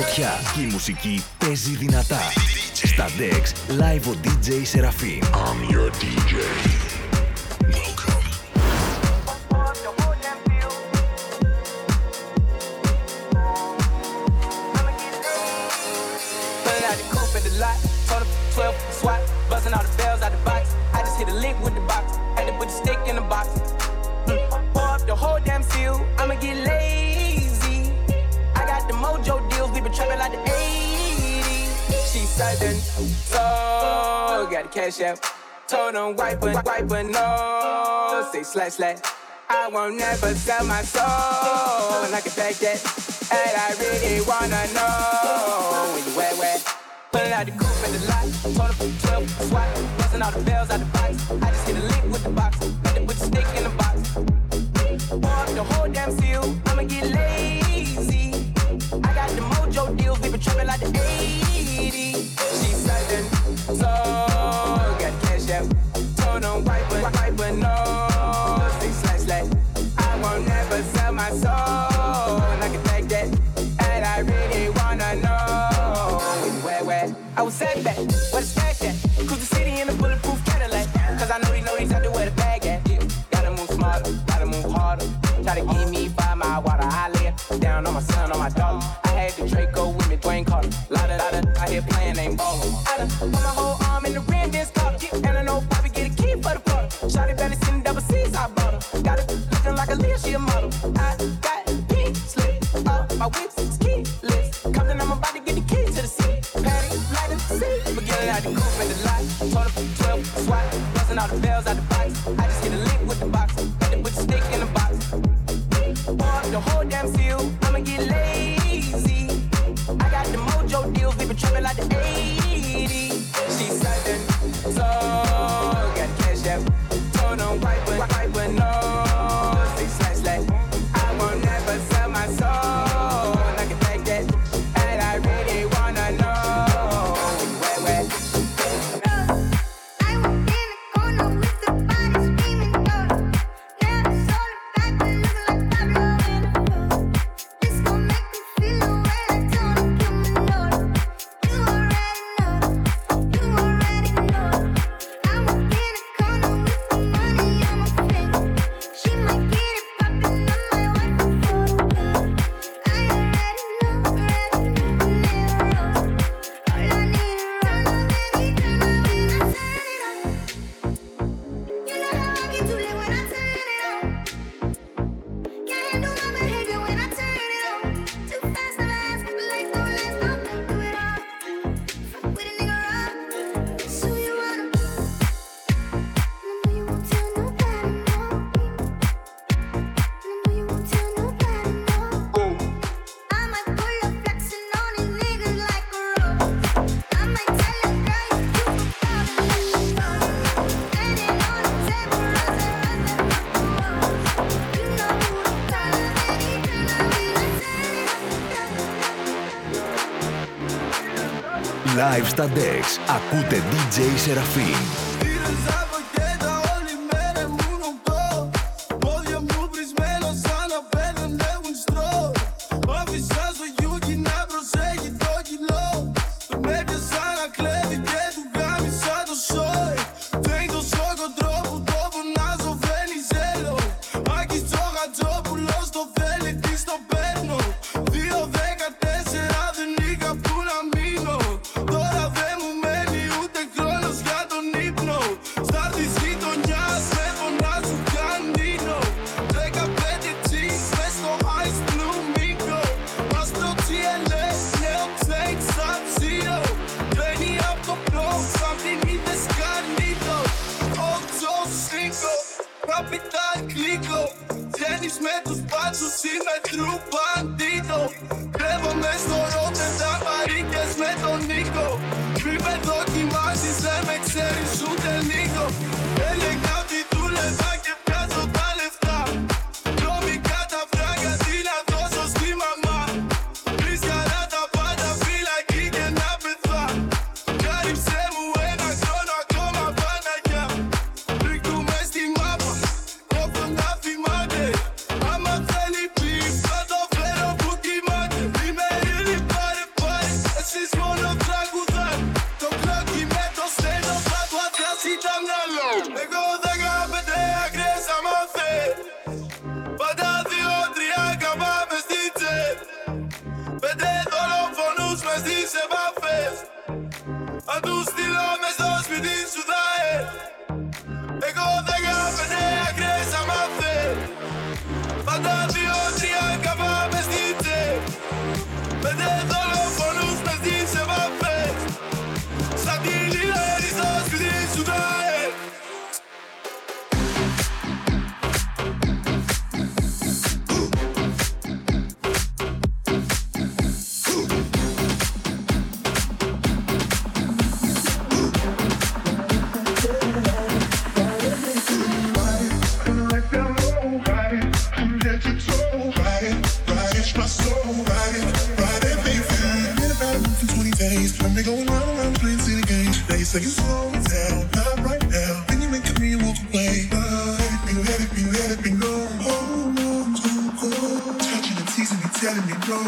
φωτιά και η μουσική παίζει δυνατά. DJ. Στα DEX live ο DJ Σεραφίμ. I'm your DJ. Cash out, told them wipe, no. Say slash, I won't never sell my soul. And I can take that, and I really wanna know. When you wet, pulling out the coupe and the lot. Told them 12, swat, busting all the bells out the box. I just hit a lick with the box, hit it with the stick in the box. Pour up the whole damn seal, I'ma get lazy. I got the mojo deals, we been trapping like the 80s. She's serving, so but no, say slash, I won't never sell my soul. And I can take that, and I really wanna know. Where, I was set back, where the stash at? Cruise the city in a bulletproof Cadillac. Cause I know these out there where the bag at. Yeah. Gotta move smarter, gotta move harder. Try to give me 5 mile water, I lay down on my son, on my daughter. I had the Draco with me, Dwayne Carter. Lotta, out here playing, ain't ballin'. I done put my whole arm in the rim, this car. And I know Bobby get a key for the Shawty belly sitting double C's, I bought her. Got it looking like a Leah, she a model. I got pink slip up my whips, ski lips. Compton, I'm about to get the key to the city. Patty, light and see. Forgetting how to coop in the lot. Told her 12, swat, busting all the bells out the box. I just hit a lick with the box, hit it with the stick in the box. Pour up the whole damn seal, I'ma get lazy. I got the mojo deals, we been trapping like the 80s. She's serving, so got cash out. Don't wipe with no slash. I won't never sell my soul. And I can take that, and I really wanna know. Wait. I was in the corner with the body screaming no. Now it's all about me looking like Pablo and this gon' make me feel the way I don't give me no. You already know. Live στα DEX, ακούτε DJ Σεραφίμ. λέξεις μόνο τραγουδάν. Το κλόκι με το στένο θα του αδειάσει τα μυαλό. Εγώ 15 ακρές αμάθε, πάντα 2-3 καμπά μες στην τσέπ, 5 δολοφονούς μες στις επαφές. Αν τους στείλω μες στο σπίτι σου θα εγώ 15 ακρές αμάθε, πάντα 2-3 καμπά μες στην τσέπ, 5 δολοφονούς μες στις επαφές. Σαν τη λιβέρη στο σπίτι σου θα take it slow down, not right now. When you make me walk away, let it be known. Oh no, I'm too cold. Touching and teasing me, telling me no.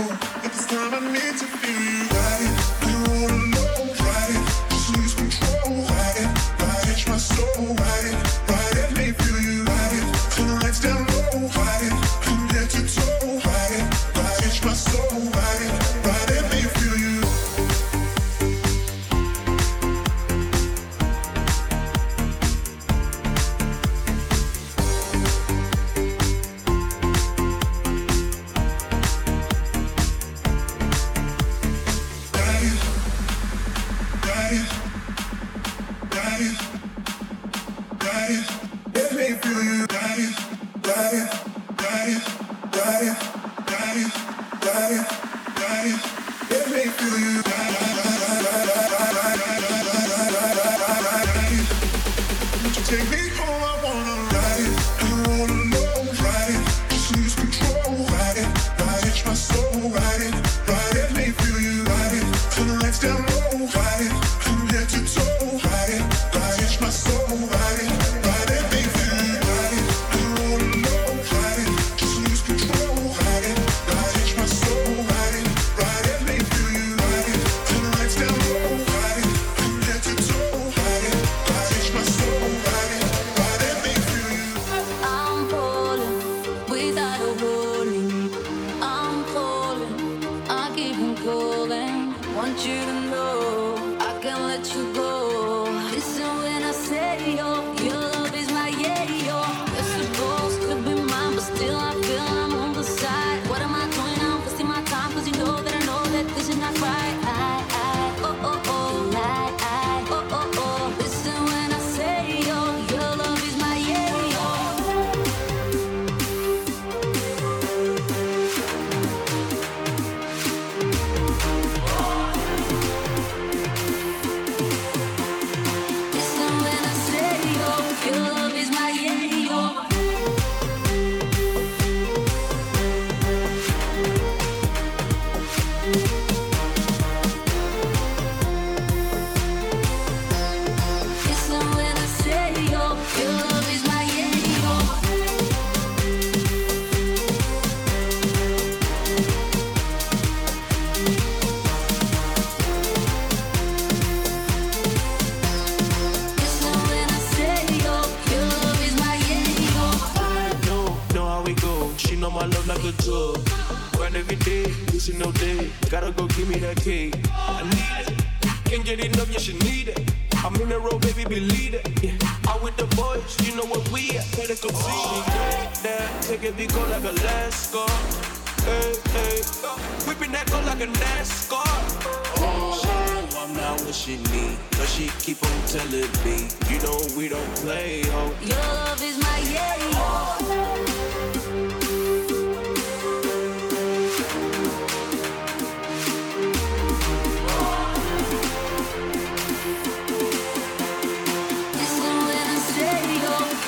But this time I need to feel you right. You're all alone, right? Just lose control, right? Right, my soul, right? Right, let me feel you right. Turn the lights down low, right? From head to toe, right? Right, my soul, right? Right, let me feel you.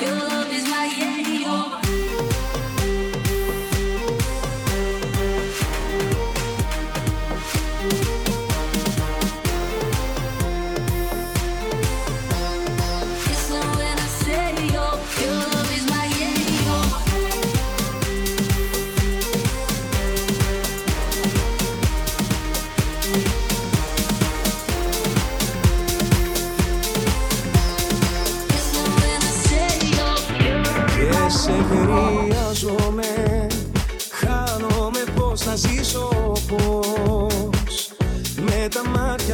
Your love is my yeah,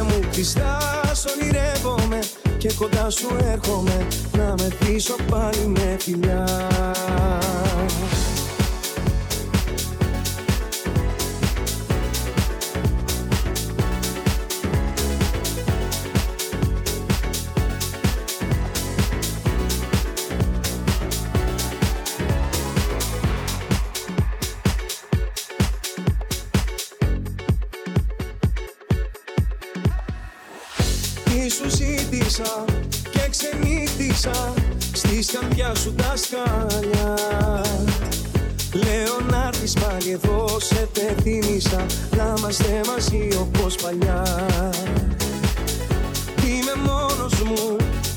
μάτια μου κλειστά σ' ονειρεύομαι και κοντά σου έρχομαι να με πίσω πάλι με φιλιά. Και ξενύχτησα στις καρδιάς σου τα σκάλια. Λέω να έρθεις πάλι εδώ, σε πεθύμησα να είμαστε μαζί όπως παλιά. Είμαι μόνος μου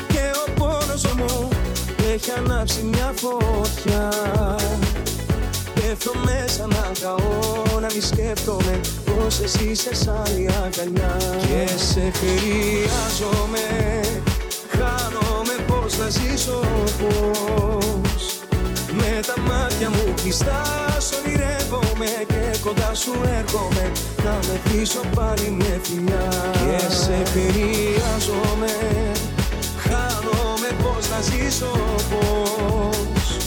και ο πόνος μου έχει ανάψει μια φωτιά. Πέφτω μέσα να καώ, να μη σκέφτομαι πως εσύ είσαι σαν η αγκαλιά. Και σε χρειάζομαι, χάνομαι πως να ζήσω πως. Με τα μάτια μου κλειστά σ' ονειρεύομαι και κοντά σου έρχομαι να με πίσω πάλι με φιλιά. Και σε χρειάζομαι, χάνομαι πως να ζήσω πως.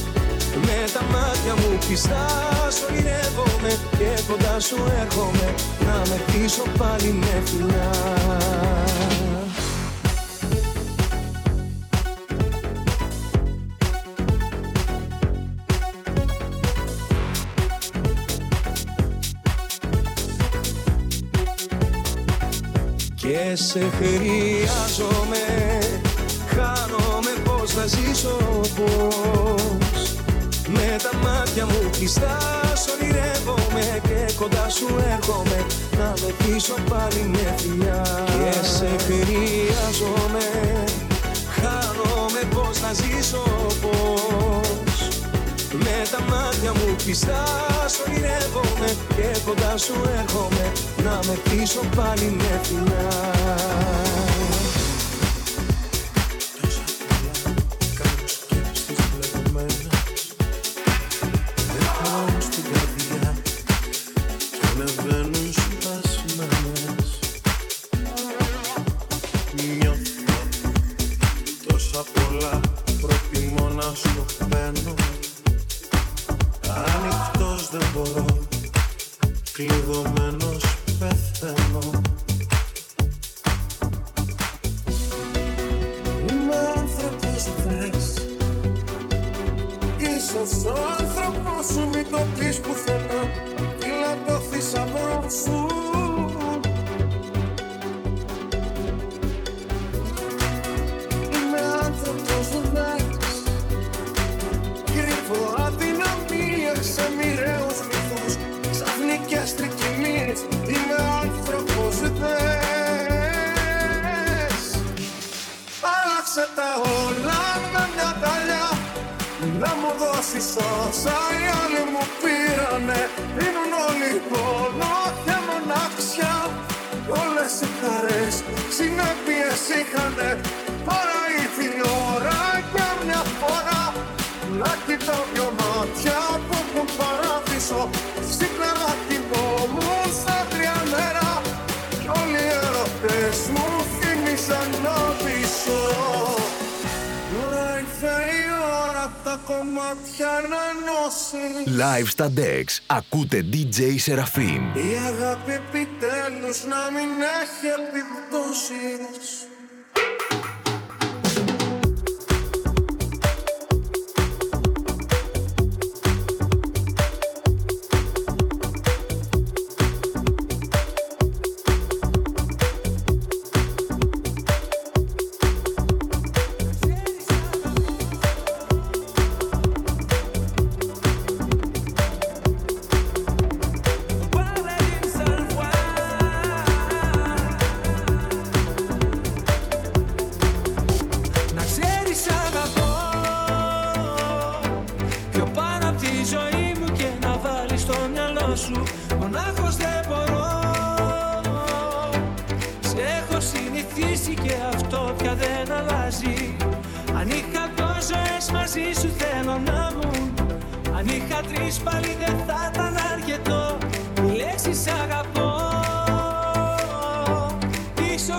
Με τα μάτια μου κλειστά σ' ονειρεύομαι και κοντά σου έρχομαι να με πίσω πάλι με φιλιά. Και σε χρειάζομαι, χάνομαι πως να ζήσω πως. Με τα μάτια μου κλειστά σ' ονειρεύομαι και κοντά σου έρχομαι να με πίσω πάλι με φιλιά. Και σε χρειάζομαι, χάνομαι πως να ζήσω πως. Με τα μάτια μου κλειστά σ' ονειρεύομαι και κοντά σου έρχομαι να με πίσω πάλι με φιλιά. Live στα Dex, ακούτε DJ Σεραφίμ. Η αγάπη επιτέλους να μην έχει επιπτώσεις.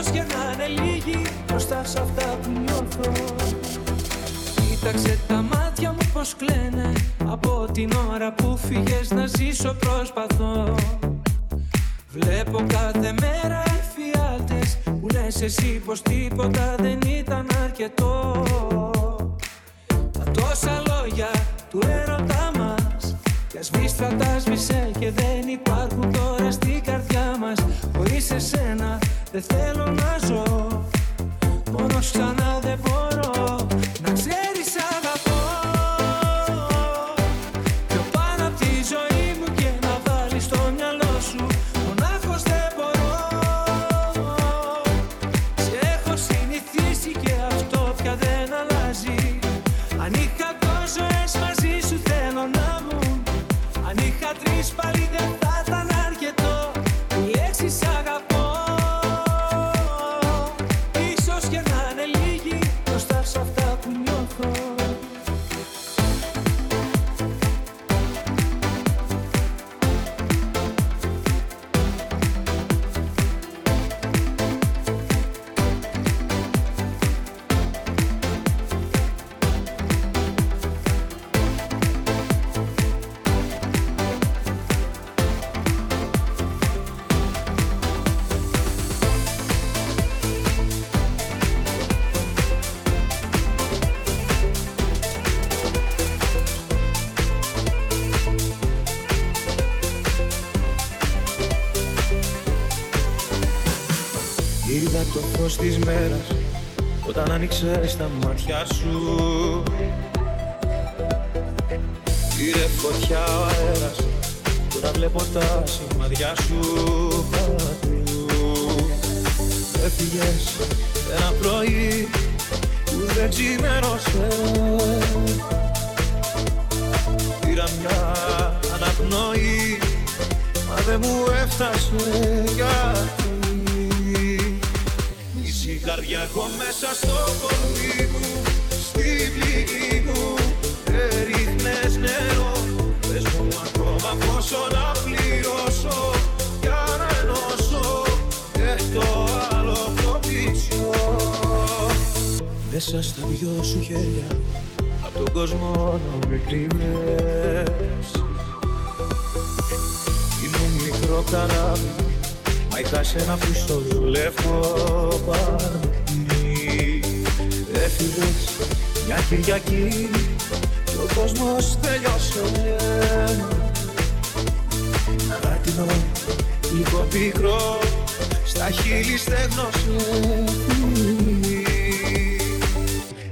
Ίσως και να είναι λίγοι μπροστά σ' αυτά που νιώθω. Κοίταξε τα μάτια μου πως κλαίνε. Από την ώρα που φύγες να ζήσω προσπαθώ. Βλέπω κάθε μέρα εφιάλτες που λες εσύ πως τίποτα δεν ήταν αρκετό. Τα τόσα λόγια του έρωτά μας κι ας βίστρα τα σβήσε και δεν υπάρχουν τώρα στην καρδιά μας. Χωρίς εσένα δεν θέλω να ζω, μόνος ξανά δεν μπορώ. Να ξέρεις αγαπώ πιο πάνω απ' τη ζωή μου και να βάλεις στο μυαλό σου μονάχος δεν μπορώ. Σε έχω συνηθίσει και αυτό πια δεν αλλάζει. Αν είχα δυο ζωές μαζί σου θέλω να μου. Αν είχα τρεις πάλι δεν θα ήταν αρκετό. Οι λέξεις αγαπώ της μέρας όταν άνοιξες τα μάτια σου. Πήρε φωτιά ο αέρας, τώρα βλέπω τα σημάδια σου παντού. Έφυγες ένα πρωί που δεν ξημέρωσε. Πήρα μια αναπνοή μα δεν μου έφτασε γιατί η καρδιά έχω μέσα στο κορμί μου, στη πληγή μου. Έριχνες νερό, πες μου ακόμα πόσο να πληρώσω για να ενώσω και το άλλο το πίσω. Μέσα στα δυο σου χέρια, απ' τον κόσμο να με κρύβες. Είναι μικρό καράβι, μα είχα σένα πίσω δουλεύω πάλι. Έφυγες μια Κυριακή κι ο κόσμος τελειώσε. Παράτηνο, λίγο πικρό, στα χείλη στέγνωσε.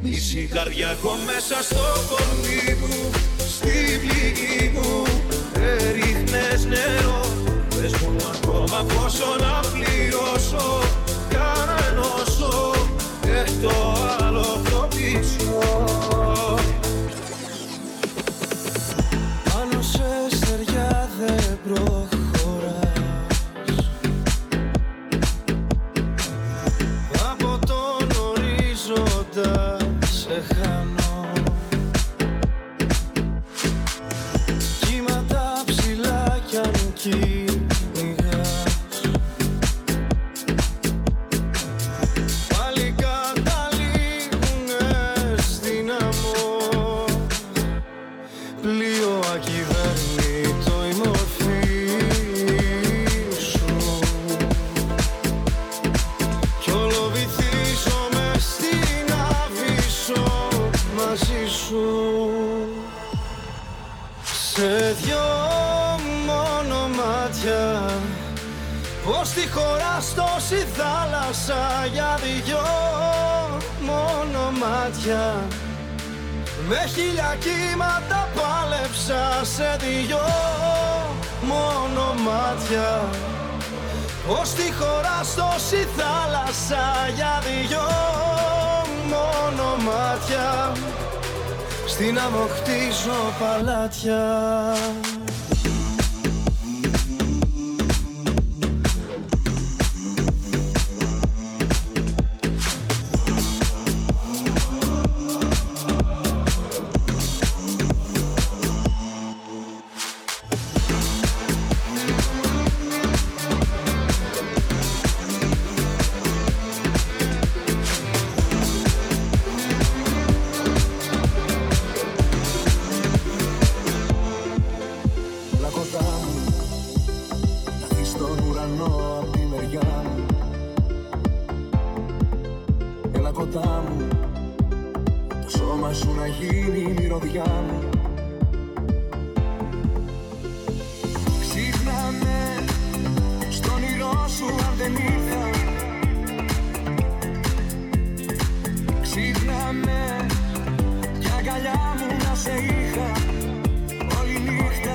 Μισή καρδιά έχω μέσα στο κορμί μου, στη πληγή μου. Έριχνες νερό, πες μου ακόμα πόσο να πληρώσω για να ενώσω και το άλλο το πίσω. Πάνω σε στεριά δεν προχωράς, από τον ορίζοντα σε χάνω. Στη χώρα στόση θάλασσα για δυο μόνο μάτια. Με χίλια κύματα πάλεψα σε δυο μόνο μάτια. Ως τη χώρα στόση θάλασσα για δυο μόνο μάτια. Στην άμμο χτίζω παλάτια. κοντά μου. Το σώμα σου να γίνει η μυρωδιά μου. Ξύχναμε στον όνειρό σου αν δεν ήρθα. Ξύχναμε κι αγκαλιά μου να σε είχα όλη νύχτα.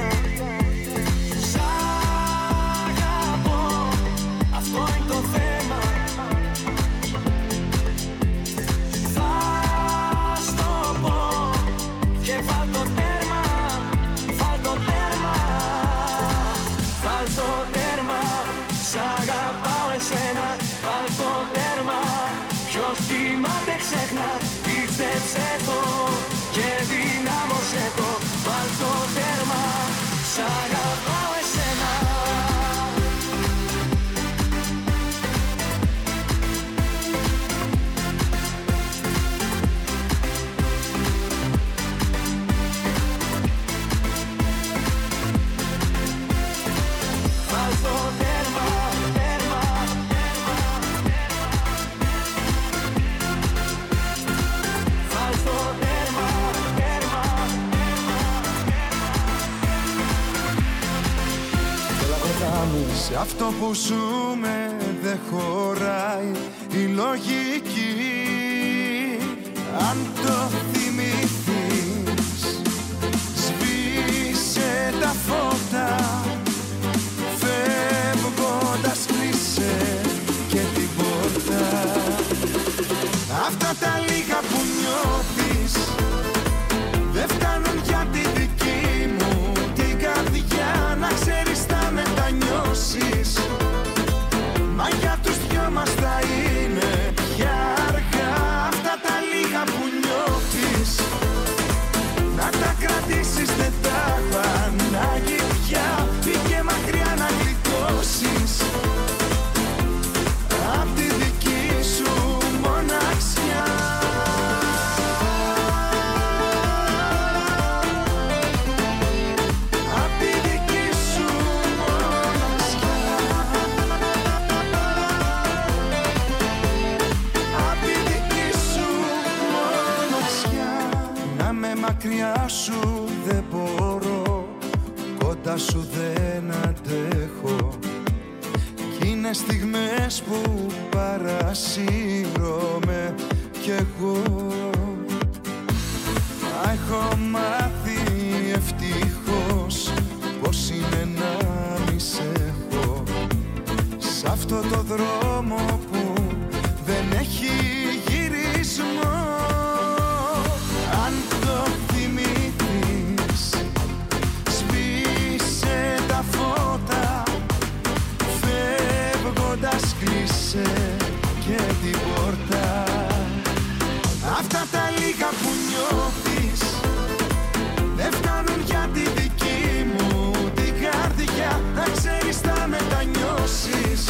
Σε αυτό που ζούμε δεν χωράει η λογική. Αν το θυμηθείς, σβήσε τα φώτα. Φεύγοντας κλείσε και την πόρτα. Αυτά τα λίγα που νιώθεις δεν φτάνουν για τη δική μου την καρδιά. Να ξέρεις τα μετανιώσεις, μα για τους δυο μας θα είναι πια αργά. Αυτά τα λίγα που νιώθεις να τα κρατήσεις, δεν τα πανάγει πια. Πήγε μακριά να γλιτώσεις απ' τη δική σου μοναξιά. Μακριά σου δεν μπορώ, κοντά σου δεν αντέχω. Κι είναι στιγμές που παρασύρωμαι κι εγώ. Μα έχω μάθει ευτυχώς πως είναι να μη σε έχω. Σ' αυτό το δρόμο που δεν έχει γυρισμό. Αν το θυμηθείς, σβήσε τα φώτα. Φεύγοντας κλείσε και την πόρτα. Αυτά τα λίγα που νιώθεις δεν φτάνουν για τη δική μου την καρδιά. Να ξέρεις τα μετανιώσεις,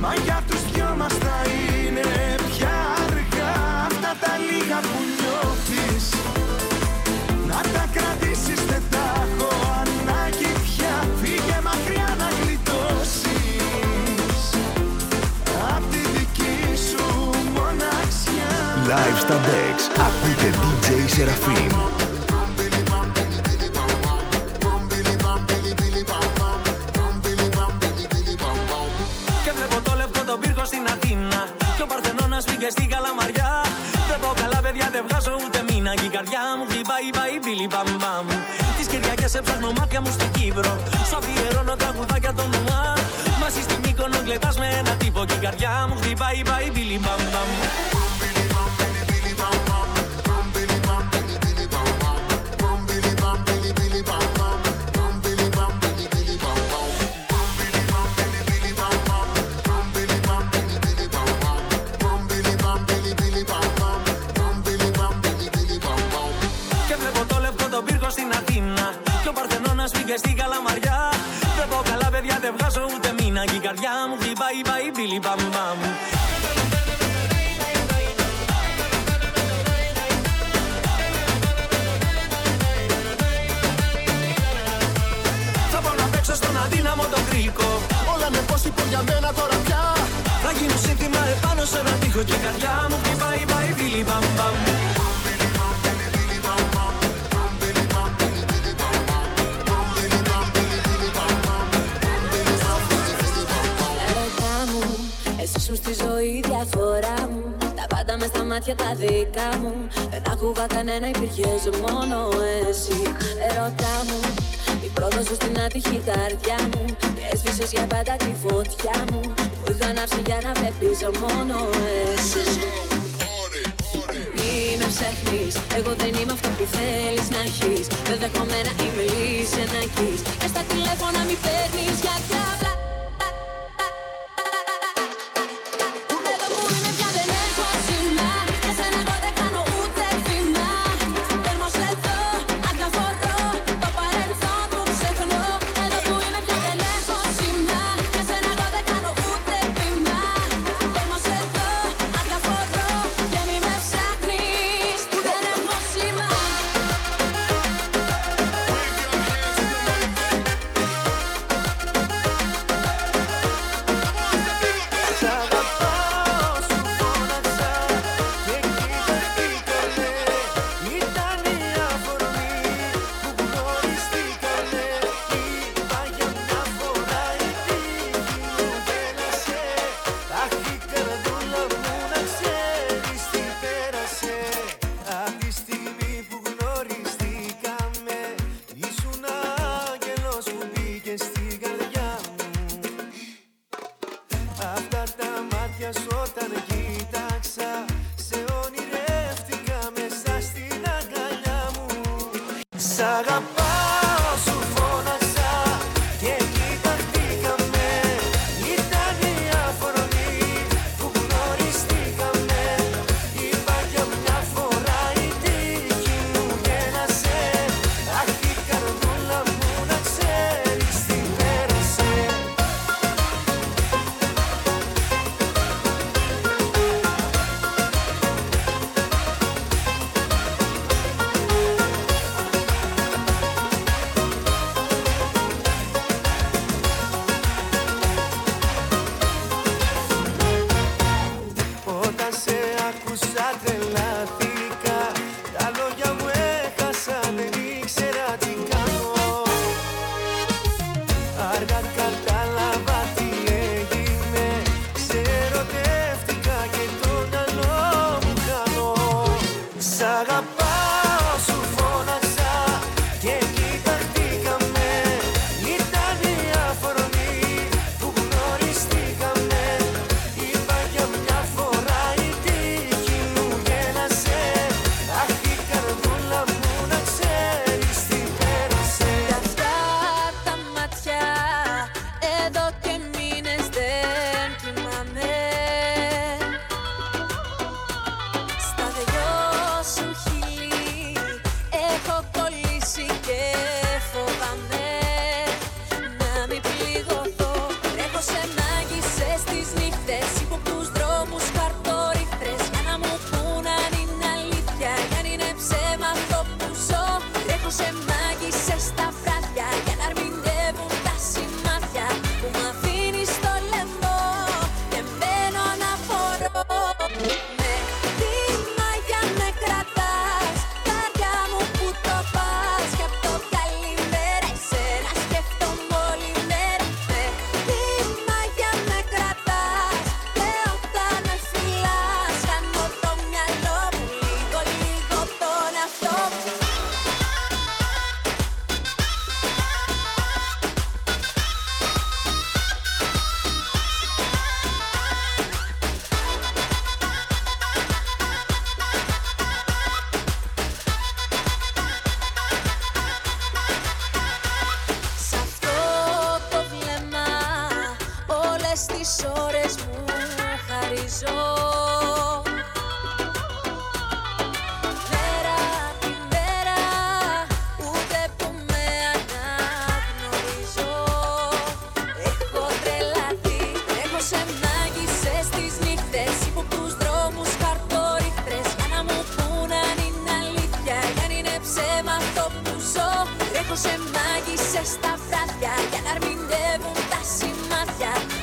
μα για τους δυο μας θα είναι πια αργά. Αυτά τα λίγα που νιώθεις να τα κρατήσεις, δεν τα έχω ανάγκη πια. Φύγε μακριά να γλιτώσεις απ' τη δική σου μοναξιά. Live στα Dex, ακούτε DJ Σεραφίμ. Και στην Καλαμαριά δεν πω καλά, παιδιά, δεν βγάζω ούτε μήνα. Και η καρδιά μου χτυπάει, πάει, μπίλι, μπαμ, μπαμ. Τις Κυριακές έψαχνω μάτια μου στην Κύπρο. Σου αφιερώνω τραγουδάκια των Νουά. Μαζί στην Μύκονο γλεντάς με ένα τύπο. Και η καρδιά μου χτυπάει, πάει, μπίλι, μπαμ, μπαμ. Και στην Καλαμαριά δεν πω καλά, παιδιά, δεν βγάζω ούτε μήνα. Και η καρδιά μου χτυπάει, πάει, μπιλι, μπαμ, μπαμ. ήχο και η καρδιά μου χτυπάει, πάει μπιλι μπαμ μπαμ. Έτα μου, εσύ σου στη ζωή διαφορά μου. Τα πάντα μες στα μάτια τα δικά μου. Δεν άκουγα κανένα, υπήρχες μόνο εσύ. Ερώτα μου, η πρόοδος σου στην άτυχη καρδιά μου. Και έσβησες για πάντα τη φωτιά μου. Που είχα ανάψει για να με πίσω μόνο εσύ. Μην με ψάχνεις, εγώ δεν είμαι αυτό που θέλεις να έχεις. Δεν δέχομαι να είμαι λύση να έχεις. Και στα τηλέφωνα μη παίρνεις για καύλα.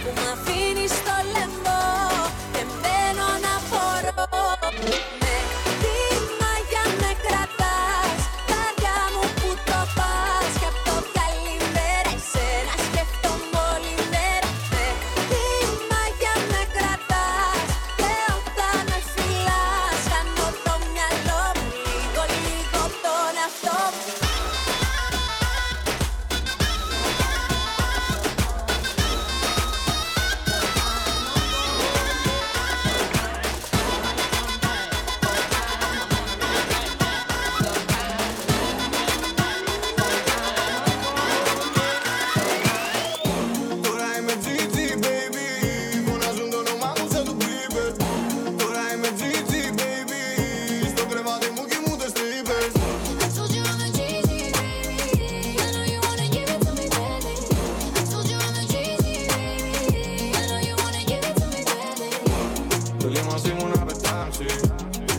Που μ' αφήνεις στο λαιμό και με Όλοι μας ήμουν απετάξει.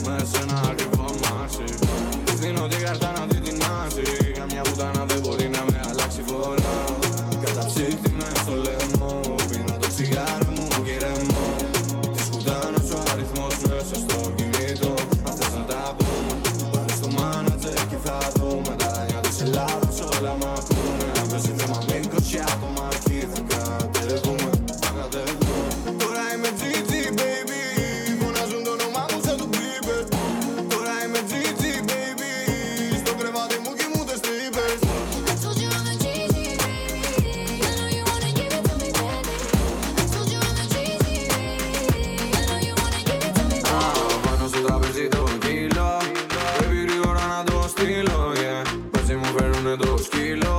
Με σένα ακριβό μάξι. Της δίνω την καρτά να τη τεινάζει. Καμιά πουτάνα δεν μπορεί να με αλλάξει φορά. Καταψύχτη με στο λαιμό. Πίνω το τσιγάρο μου και ρεμώ. Τη σκουτάνω σου αριθμός μέσα στο κινητό. Αυτές να τα πούμε. Πάρε στο μάνατζερ και θα δούμε. Τα νιά της Ελλάδας όλα μ' ακούνε. Αν πες η θέμα μην κοτσιά το μάκι. Θα κατεβούμε. Τώρα είμαι GT baby. Φωνάζουν το όνομά μου σαν του Bieber. Τώρα είμαι GT baby. Στο κρεβάτι μου κοιμούνται strippers. I told you I'm a GT baby. I know you wanna give it to me baby. I told you I'm a GT baby. I know you wanna give it to me baby. Πάνω στο τραπέζι το κιλό. Πρέπει ώρα να το στείλω. Πέρσι μου φέρουνε το σκύλο.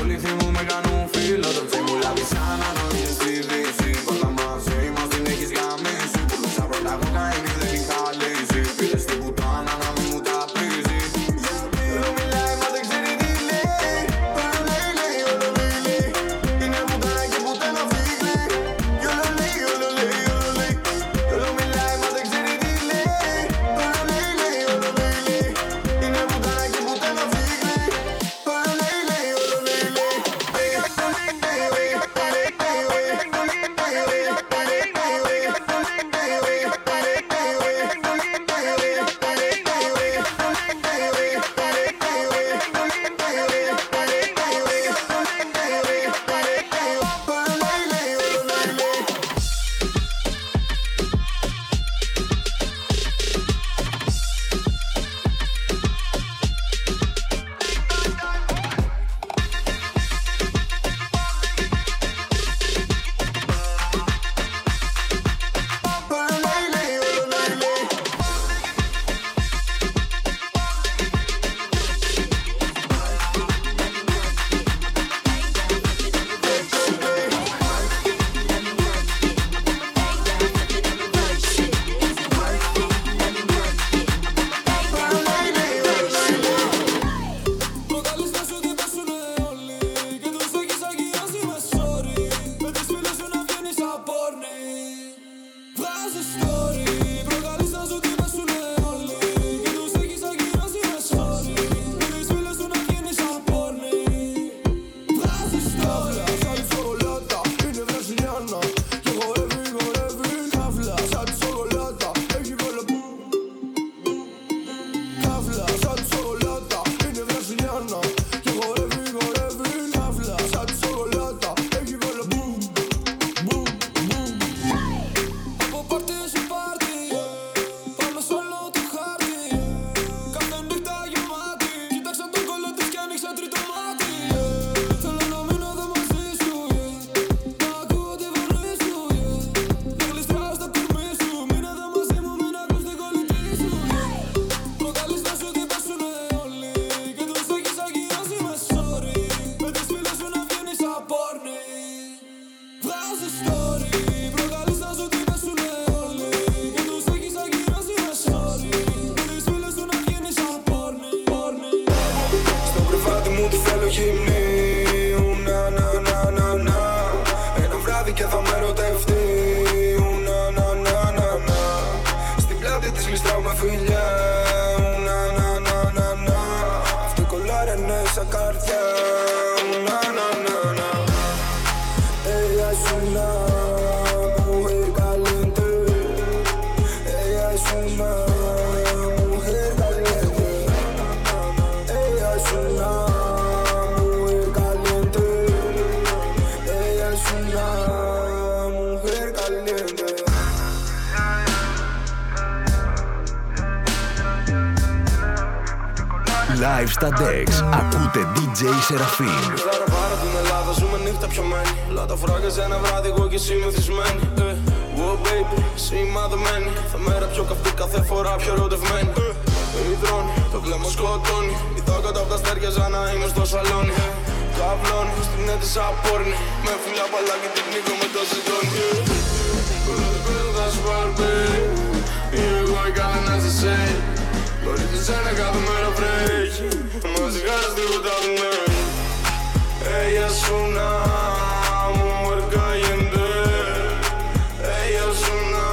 Όλοι θυμούν με κάνουν φίλο. Το ψι μου λάβει σαν ανώνυες στη δύση. Πάντα μαζί μας την έχεις γαμίσει. Πουλούσα πρώτα κοκαΐνη δεν είχα λύσει. Πήρες την πουτάνα να μην μου τα πείσει. Γιατί εδώ μιλάει μα δεν ξέρει τι λέει. Όλο λέει λέει όλο λέει λέει. Είναι πουτάνα και ποτέ να φύγει. Κι όλο λέει όλο λέει όλο λέει. Όλο μιλάει μα δεν ξέρει τι λέει. Όλο λέει λέει όλο λέει λέει. Είναι πουτάνα και ποτέ να φύγει. Όλο λέει λέει όλο λέει λέει. Πήγα το λέει λέει λέει λέει λέει λέει. Live στα Dex, ακούτε DJ Σεραφίμ. Κλάρα πάρα την Ελλάδα, ζούμε νύχτα πιωμένη. Λάτα φράγκα σε ένα βράδυ, εγώ και συνηθισμένη. Wow baby, σημαδεμένη. Θα μέρα πιο καυτή, κάθε φορά πιο ερωτευμένη. Υδρώνει, το βλέμμα σκοτώνει. Κοιτώ κάτω απ' τα αστέρια σαν να είμαι στο σαλόνι. Καβλώνει, στην έντυσα πόρνη. Με φιλιά παλάκι, την πνίγω με το ζητώνει. Πέτα σπαρπή, ή εγώ ή κανένας εσύ. Χωρίς εσένα κάθε μέρα βρέχει. Μας βγάζει τη βουτάδουνε. Ella es una mujer caliente. Ella es una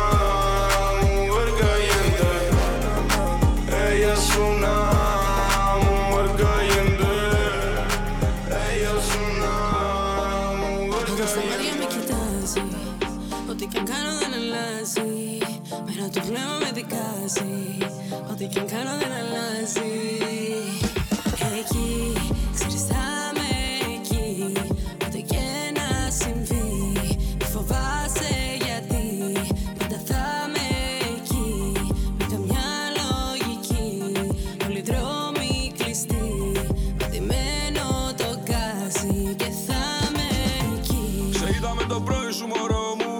Τώρα το πνεύμα με δικάζει, ό,τι κι αν κάνω δεν αλλάζει. Εκεί, ξέρεις θα είμαι εκεί, ό,τι και να συμβεί. Μη φοβάσαι γιατί, πάντα θα είμαι εκεί. Με καμιά λογική, όλοι οι δρόμοι κλειστοί. Πατημένο το γκάζι και θα είμαι εκεί. Σε είδα με το πρωί σου μωρό μου,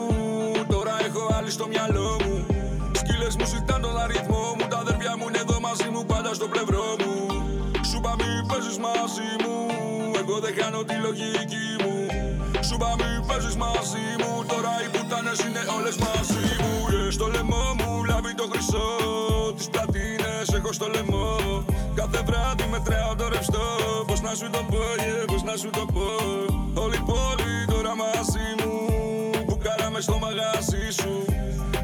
τώρα έχω άλλη στο μυαλό μου. Μου συχνά τον αριθμό μου, τα αδέρφια μου είναι εδώ μαζί μου, πάντα στο πλευρό μου. Σου είπα μη παίζεις μαζί μου, εγώ δεν κάνω τη λογική μου. Σου είπα μη παίζεις μαζί μου, τώρα οι πουτάνες είναι όλες μαζί μου. Yeah. Στο λαιμό μου λάβει το χρυσό, τις πλατίνες έχω στο λαιμό. Κάθε βράδυ μετράω το ρευστό, πώς να σου το πω, yeah, πώς να σου το πω. Όλη η πόλη τώρα μαζί μου, μπουκάραμε στο μαγαζί σου.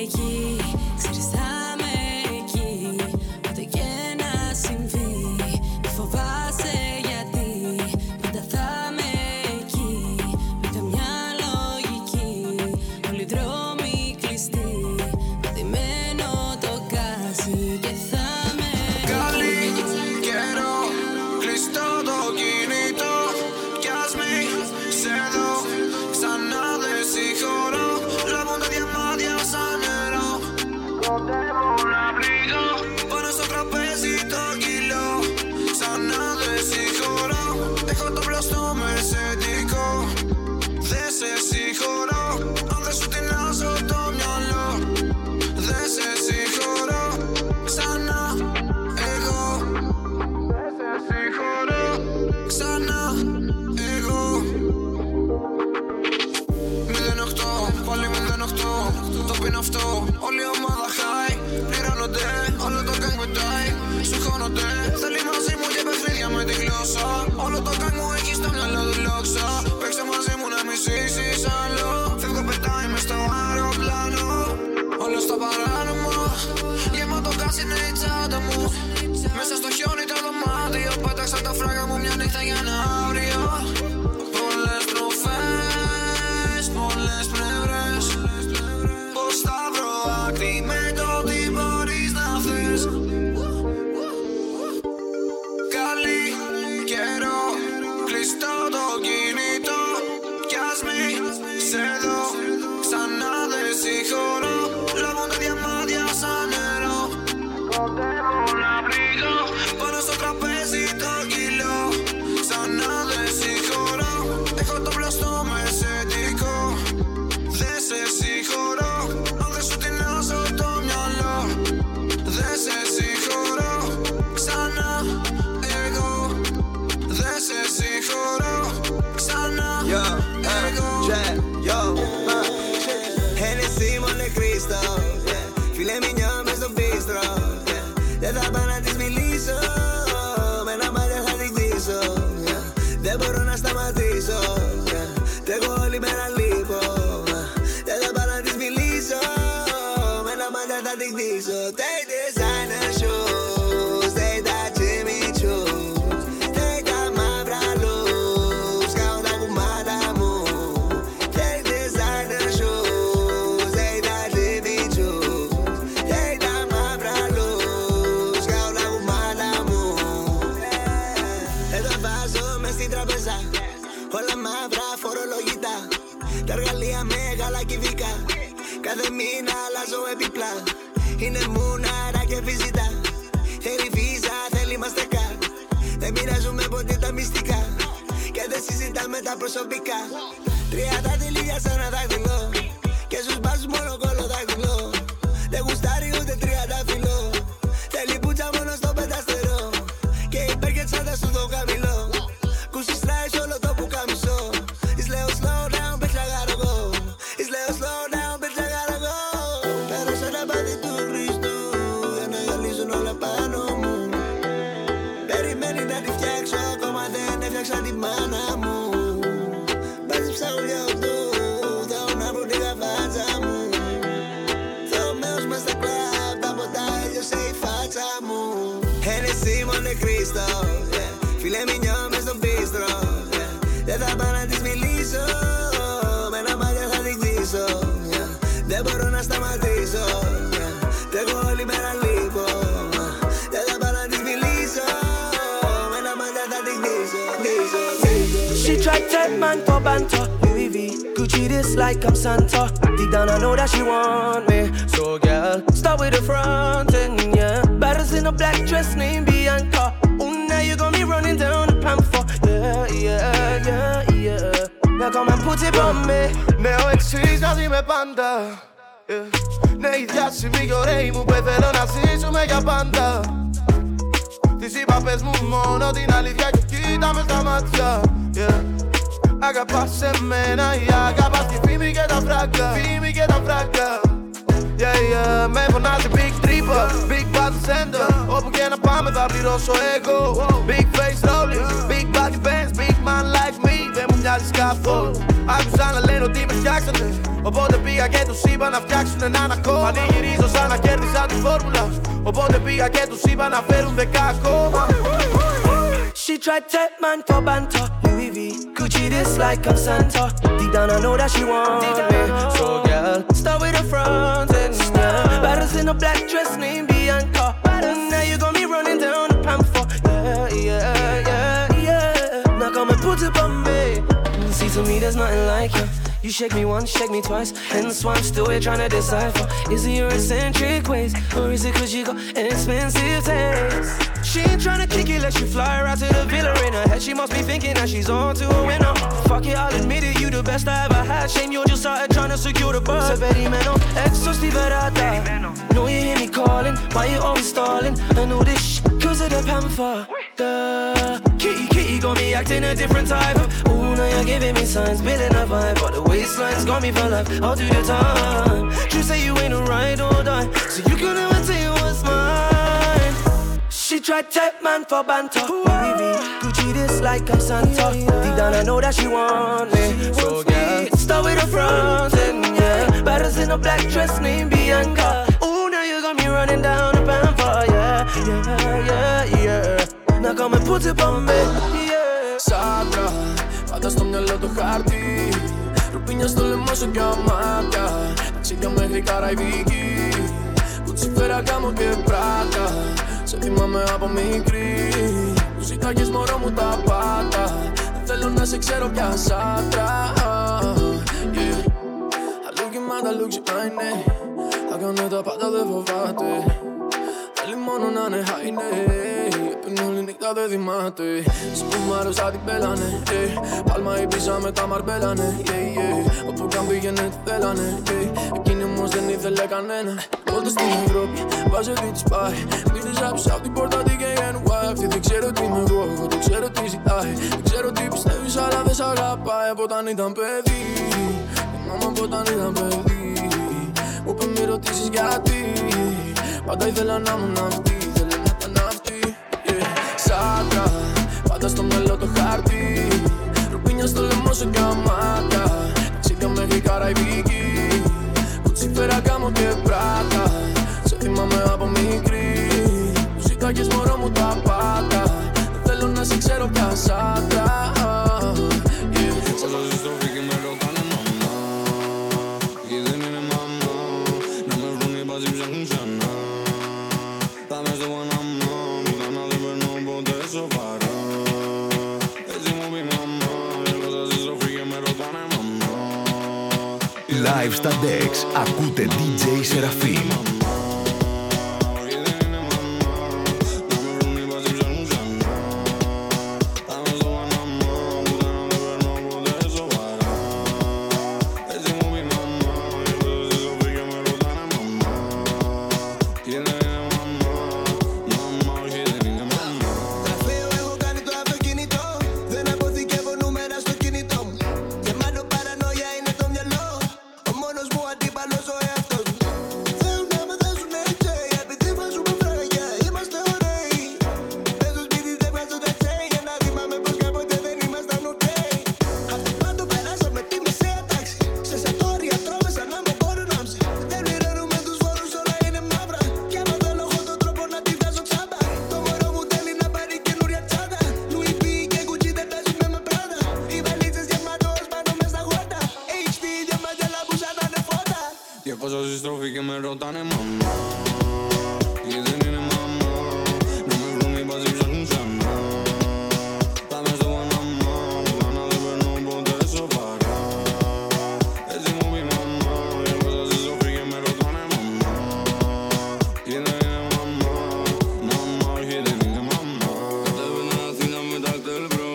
Εκεί, ξέρεις θα είμαι εκεί, ό,τι και να συμβεί. Φοβάσαι γιατί, πάντα θα είμαι εκεί. Με καμιά λογική, όλοι οι δρόμοι κλειστοί. Πατημένο το γκάζι και θα είμαι εκεί. Καλή καιρό, κλειστό το κινητό. Κι ας μη σε δω, ξανά δε συγχωρώ. Λάβω τα διαμάντια σαν νερό, ποτέ μου να πληγώ. Πάνω στο τραπέζι το κιλό, ξανά δε συγχωρώ. Έχω το πλαστό μεσαιτικό, δε σε συγχωρώ. Αν δεν σου τεινάζω το μυαλό, δε σε συγχωρώ. Ξανά εγώ, δε σε συγχωρώ. Ξανά εγώ. 08, πάλι 08. Το πίνω αυτό, όλη η ομάδα high. Πληρώνονται, όλο το gang πετάει. Σου χώνονται, θέλει μαζί μου και παιχνίδια με τη γλώσσα. Όλο το gang μου έχει στο μυαλό του λόξα. Παίξε μαζί μου να μη ζήσεις άλλο. Φεύγω πετάει μες στο αεροπλάνο, όλο στο παράνομο. Γεμάτο γκάζι είναι η τσάντα μου, μέσα στο χιόνι το δωμάτιο. Πέταξα τα φράγα μου μια νύχτα για ένα αύριο. Πολλές τροφές, πολλές πλευρές. Πώς θα βρω άκρη με το τι μπορείς να θες. Κλειστό το κινητό, κι ας μη σε δω, ξανά δε συγχωρώ. Λάβω τα διαμάντια σαν νερό, ποτέ μου να πληγώ. Πάνω στο τραπέζι το κιλό, ξανά δε συγχωρώ. Έχω το πλαστό μεσαιτικό, δε σε συγχωρώ. Αν δεν σου τεινάζω το μυαλό, δε σε συγχωρώ. Ξανά εγώ, δε σε συγχωρώ, ξανά εγώ. Hennessy, Monte Cristo, φιλέ μινιό μες στο μπίστρο. Δεν θα πάω να της μιλήσω, με ένα μάτι θα την κλείσω. Δεν μπορώ να σταματήσω, τρέχω όλη μέρα λείπω. Δεν θα πάω να της μιλήσω, με ένα μάτι θα την κλείσω. Take designer shoes, take that Jimmy Choo. Τα εργαλεία μεγάλα κυβικά, κάθε μήνα αλλάζω επιπλά. Είναι μουνάρα και βυζιτά, θέλει βίζα, θέλει μαστερκάρ. Δεν μοιράζουμε ποτέ τα μυστικά και δεν συζητάμε τα προσωπικά. 30 δίλια σαν ένα δάχτυλο και σου σπάζουν μόνο κόλλο δάχτυλο. Δεν γουστάρει ούτε 30 φιλό, θέλει πουτσα μόνο στο 5 αστερό. Και υπέρ και τσάντα σου το χαμηλό, κουστιστράει όλο το πουκαμισό. Της λέω slow down, bitch, I gotta go. Της λέω slow down, bitch, I gotta go. Πέρω σαν ένα πάθη του Χριστού, ενώ γυαλίζουν όλα πάνω μου. Περιμένει να τη φτιάξω, ακόμα δεν έφτιαξα Χώρισα την μάνα μου, μπάζεψα ουλιά οδού. Θέλω να βρουν τη γαβάτσα μου. Θεωμένος μες στα κλαμπ, τα ποτά έλειωσε η φάτσα μου. Hennessy, Monte Cristo, φίλε μηνιό μες στον πίστρο. Δεν θα πάω να της μιλήσω, με ένα μάτια θα την κλείσω. Δεν μπορώ να σταματήσω, τρέχω όλη μέρα λείπω. Δεν θα πάω να της μιλήσω, με ένα μάτια θα την κλείσω. She tried to manto banter, Louis V, Gucci this like I'm Santa. Deep down I know that she want me, so girl, start with the front and yeah. Battles in a black dress named Bianca. Oh now you got me running down the pamphlet. Yeah. Now come and put it on me. Νέο εξής να ζούμε πάντα. Νέοι διάσημοι και ωραίοι μου πες θέλω να ζήσουμε για πάντα. Τις είπα πες μου μόνο την αλήθεια και κοίτα με στα μάτια. Αγαπάς εμένα ή αγαπάς τη φήμη και τα φράγκα. Φήμη και τα φράγκα. Με φωνάζει big tripper, big body center. Όπου και να πάμε θα πληρώσω εγώ. Big face rolling, big body bands, big man like me. Δεν μου μοιάζεις καθόλου. Άκουσα να λένε ότι με φτιάξατε, οπότε πήγα και τους είπα να φτιάξουν έναν ακόμα. Πανηγυρίζω σαν να κέρδισα τη φόρμουλα, οπότε πήγα και τους είπα να φέρουν 10 ακόμα. She tried to manto banter, Louis V, Gucci this like I'm Santa. Deep down I know that she wants me, so girl, start with the front and yeah. Battles in a black dress named Bianca. Now you got me running down the pamphlet. Yeah. Now come and put it on me. See to me there's nothing like you. You shake me once, shake me twice, hence why I'm still here trying to decipher. Is it your eccentric ways, or is it cause you got expensive taste? She ain't tryna kick it, let you fly right to the villa. In her head she must be thinking that she's on to a winner. Fuck it, I'll admit it, you the best I ever had. Shame you're just out here tryna secure the bird. Se perimeno, exo sti verata. Know you hear me calling, why you always stalling? I know this shit cause of the pamphlet. Kitty got me acting a different type. Ooh, now you're giving me signs, building a vibe. But the waistline's got me for life, I'll do the time. True say you ain't a ride or die, so you can never tell what's mine. She tried to man for banter. Louis V, Gucci this like I'm Santa. Deep down I know that she want me, so girl, start with the front and yeah. Battles in a black dress named Bianca. Ooh, now you got me running down the pamphlet. Yeah. Now come and put it on me, yeah. Σάντρα, πάντα στο μυαλό το χάρτη. Ρουπίνια στο λαιμό σου δυο μάτια. Ταξίδια μέχρι Καραϊβική. Κουτσιφέρα, κάμω και πράτα. Σε θυμάμαι από μικρή. Μου ζητάγες μωρό μου τα πάτα. Δεν θέλω να σε ξέρω πια σάντρα. Yeah. Αλλού κοιμάτα, αλλού ξυπνάει. Θα κάνω τα πάντα, δεν φοβάται. Θέλει μόνο να είναι high, ναι. Πριν όλη νύχτα δεν θυμάται. Σπούμαρος θα την πέλανε. Πάλμα η πίσα με τα μαρμπέλανε. Όπου καν πήγαινε τη θέλανε. Εκείνη όμως δεν ήθελε κανένα. Τότε στην Ευρώπη βάζω τι της πάει. Μην της άψεις απ' την πόρτα την KNY. Αυτή δεν ξέρω τι είμαι εγώ, εγώ δεν ξέρω τι ζητάει. Δεν ξέρω τι πιστεύεις αλλά δεν σ' αγαπάει. Από όταν ήταν παιδί, θυμάμαι από όταν ήταν παιδί. Μου πει μη ρωτήσεις γιατί. Πάντα ήθελα να ήμουν αυτή, ήθελα να ήταν αυτή. Σάντρα, πάντα στο μυαλό το χάρτη. Ρουπίνια στο λαιμό σου καμάτα. Ταξίδια μέχρι Καραϊβική. Κουτσιφέρα, κάμω και πράτα. Σε θυμάμαι από μικρή. Μου ζητάγες μωρό μου τα πάτα. Δεν θέλω να σε ξέρω πια σάντρα. Όταν ζεις στο φρίκι με ρωτάνε μαμά. Εκεί δεν είναι μαμά. Να με βρουν οι μπαζί ψάχνουν ξανά. Live στα Dex, ακούτε DJ Σεραφίμ. Soy actor, soy una madre. ρωτάνε μαμά, ή δεν είναι μαμά. Να με βρουν οι μπαζί ψάχνουν ξανά. Θα μες στο Παναμά, μάνα δεν παίρνω ποτέ σοβαρά. Έτσι μου πει μαμά, εγώ θα ζήσω free και με ρωτάνε μαμά, ή δεν είναι μαμά. Μαμά, όχι δεν είναι μαμά. Κατέβαινα Αθήνα με τα κτέλ μπρο,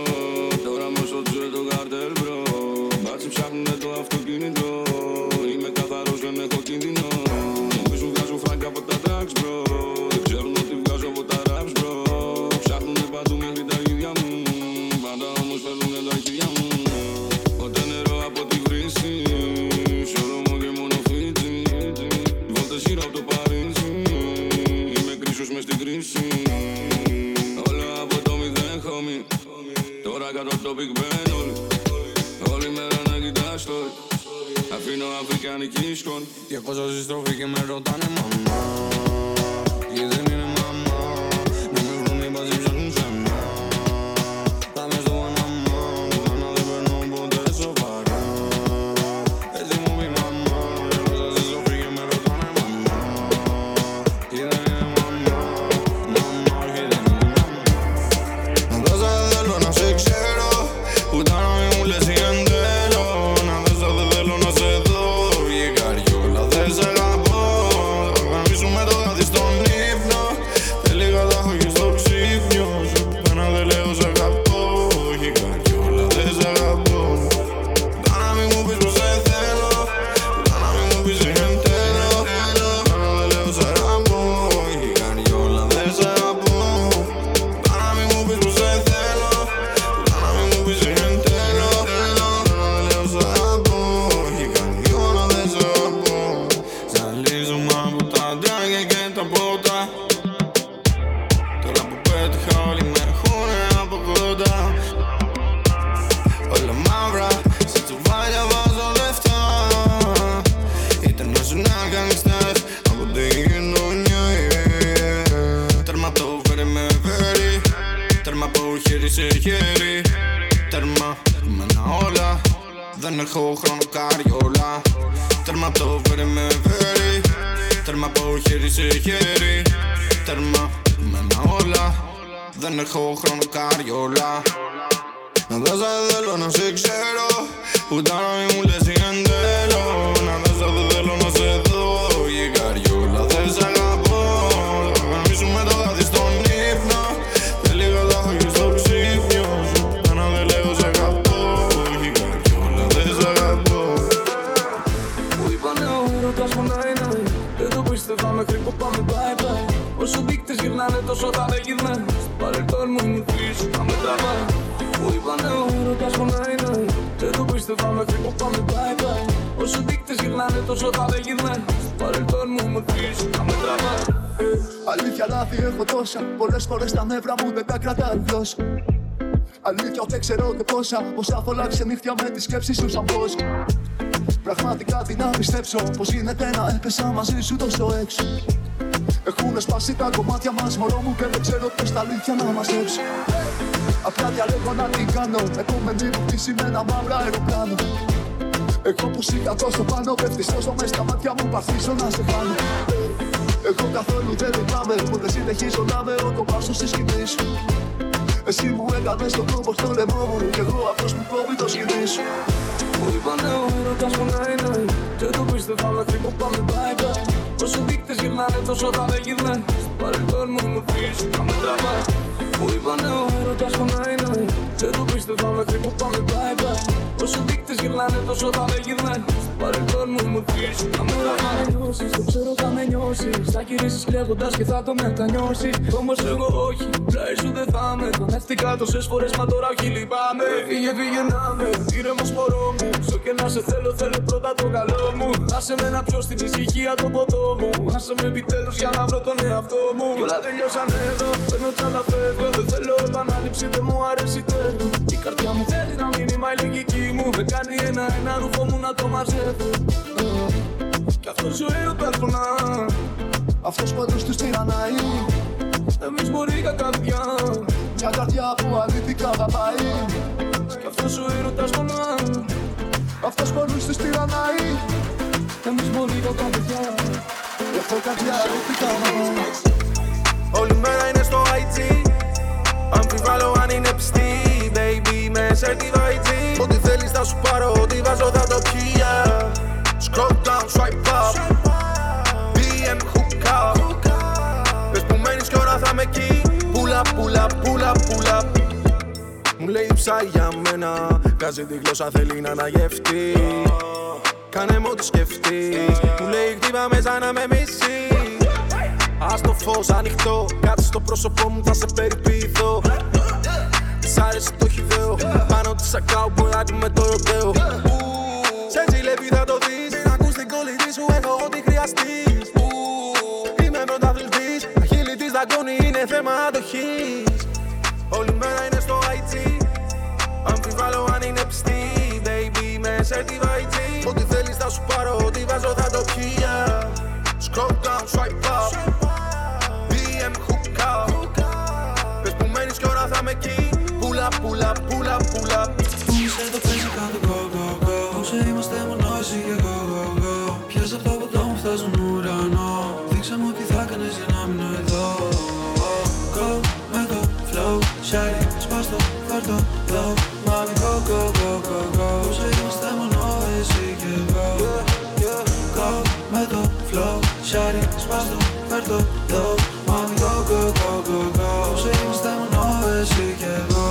τώρα με στο τζουε το καρτέλ μπρο. Μπάτσι ψάχνουνε το αυτοκίνητο, είμαι καθαρός δεν έχω κίνδυνο. Νομίζουν βγάζω φράγκα από τα tracks bro, δεν ξέρουν ότι βγάζω από τα raps bro. Ψάχνουνε παντού μέχρι τα ίδια μου, πάντα όμως φέρνουνε τα ίδια μου. Ποτέ νερό από τη βρύση, σε ρωμό και μόνο φίτσι. Βόλτες γύρω από το Παρίσι, είμαι κρίσος μες στην κρίση. Όλα από το μηδέν homie, τώρα κάτω από το Big Ben όλοι. Όλη μέρα να κοιτάς τώρα, αφήνω αφρικανική σκόνη. 200 στη στροφή και με ρωτάνε μαμά, ή δεν είναι μαμά. Να με βρουν οι μπαζί ψάχνουν ξανά. Θα μες στο Παναμά, μάνα δεν παίρνω ποτέ σοβαρά. Έτσι μου πει μαμά, 200 στη στροφή και με ρωτάνε μαμά, ή δεν είναι μαμά. Μαμά, όχι δεν είναι μαμά. Να δω σαν θέλω να σε ξέρω, πουτάνα μη μου λες ή εν. Δεν έχω χρόνο καριόλα. Τέρμα το φέρε με φέρει. Τέρμα από χέρι σε χέρι. Τέρμα μένα όλα. Δεν έχω χρόνο καριόλα. Να δω σε θέλω να σε ξέρω, πουτάνα μη μου λες ή εν τέλω. Να δω σε θέλω να σε δω, η καριόλα δεν σ' αγαπώ. Θα γαμίσουμε το δάδι στον ύπνο, τελικά θα έχω και στο ψήφιο σου. Πουτάνα δεν λέω σ' αγαπώ. Θα μέχρι που πάμε bye bye. Όσο δείκτες γυρνάνε τόσο θα με γυρνάνε. Στο παρελθόν μου είναι τρεις που πάμε τα βάρ. Μου είπανε ο έρωτας φωνάει νάει. Δεν το πίστευα μέχρι που πάμε bye bye. Όσο δείκτες γυρνάνε τόσο θα με γυρνάνε. Στο παρελθόν μου είναι τρεις που πάμε τα βάρ. Αλήθεια λάθη έχω τόσα. Πολλές φορές τα νεύρα μου δεν τα κρατά η γλώσσα. Αλήθεια δεν ξέρω ούτε πόσα. Πόσα πολλά ξενύχτια με τη σκέψη σου σαν φόσκα. Πραγματικά τι να πιστέψω, πως γίνεται να έπεσα μαζί σου τόσο έξω. Έχουνε σπάσει τα κομμάτια μας μωρό μου και δεν ξέρω πως τα αλήθεια να μαζέψω. Απλά διαλέγω να την κάνω, επόμενη που πτήσει με ένα μαύρο αεροπλάνο. Εγώ που συγκατώ στο πάνω, πέφτεις τόσο μες στα μάτια μου, παθίζω να σε χάνω. Εγώ καθόλου δεν λυπάμαι, που δεν συνεχίζω να με όταν πάσω στη σκηνή σου. Εσύ μου έκανες τον κόμπο στο λαιμό μου κι εγώ αυτός που κόβει το σκηνή σου. Μου είπανε ο έρωτας φωνάει νάει. Δεν το πίστευα μέχρι που πάμε bye bye. Όσο δείκτες γυρνάνε τόσο θα με γυρνάει. Στο παρελθόν μου μου πεις να με τραβάει. Μου είπανε ο έρωτας φωνάει νάει. Δεν το πίστευα μέχρι που πάμε bye bye. Όσο δείκτες γυρνάνε τόσο θα με γυρνάει. Στο παρελθόν μου μου πεις να με τραβάει. Το ξέρω θα με νιώσεις. Θα γυρίσεις κλαίγοντας και θα το μετανιώσεις. Όμως εγώ όχι, πλάι σου δεν θα με. Χανάστηκα τόσες φορές μα τώρα όχι λυπάμαι. Φύγε φύγε να με, ήρεμος μωρό μου. Όσο και να σε θέλω, θέλω πρώτα το καλό μου. Άσε με να πιω στην ησυχία το ποτό μου. Άσε με επιτέλους για να βρω τον εαυτό μου. Κι όλα τελειώσαν εδώ, παίρνω τσάντα φεύγω. Δεν θέλω επανάληψη, δεν μου αρέσει τέλο. Η καρδιά μου θέλει να μείνει η λογική μου. Με κάνει ένα ρούχο μου να το μαζεύω. Κι αυτός ο έρωτας φωνάει. Αυτός παντούς τους τυραννάει. Εμείς μπορεί κακαδιά. Μια καρδιά που αλήθικα θα πάει. Κι αυτός ο έρωτας φωνάει. Αυτός παντούς τους τυραννάει. Εμείς μόνοι το κάνουμε πια. Γι' αυτό κάποια άλλη πηγαίνω. Όλη μέρα είναι στο IG. Αμφιβάλλω αν είναι πιστή. Baby, με certified. Ό,τι θέλεις θα σου πάρω, ό,τι βάζω θα το πιω. Scroll down, swipe up. BM, hook up. Πες που μένεις κι ώρα θα είμαι εκεί. Pull up, pull up, pull up, pull up. Μου λέει ψάει για μένα. Βγάζει τη γλώσσα, θέλει να αναγευτεί. Κάνε μου ό,τι σκεφτείς. Μου λέει χτύπα με σαν να με μισείς. Ας το φως ανοιχτό. Κάτσε στο πρόσωπό μου θα σε περιποιηθώ. Της άρεσε το χυδαίο. Πάνω της ακάω μποϊάκι με το ροδέο. Σε ζηλεύει θα το δεις. Μην ακούς την κόλλη της σου έχω ό,τι χρειαστείς. Είμαι πρωταθλητής. Τα χείλη της δαγκώνει είναι θέμα αντοχής. Όλη μέρα είναι στο IG. Αμφιβάλλω αν είναι πιστή. Baby, με certified. Ό,τι θέλεις θα σου πάρω, ό,τι βάζω θα το πιω. Scroll down, swipe up. BM, hook up. Πες που μένεις κι ώρα θα είμαι εκεί. Pull up, pull up, pull up, pull up. Πούσε το παίζει κάτω, go, go, go. Όσο είμαστε μόνο εσύ και εγώ, go, go. Πιάσα απ' το ποτό μου φτάσουν ουρανό. Δείξε μου τι θα κάνεις για να μείνω εδώ. Go, με το flow, shawty. Σπάς το χαρτό, low. Mami, go, go, go, go, go. Όσο είμαστε μόνο εσύ και εγώ. Go, με το flow, shawty. Σπάς το χαρτό, low. Mami, go, go, go, go, go. Όσο είμαστε μόνο εσύ και εγώ.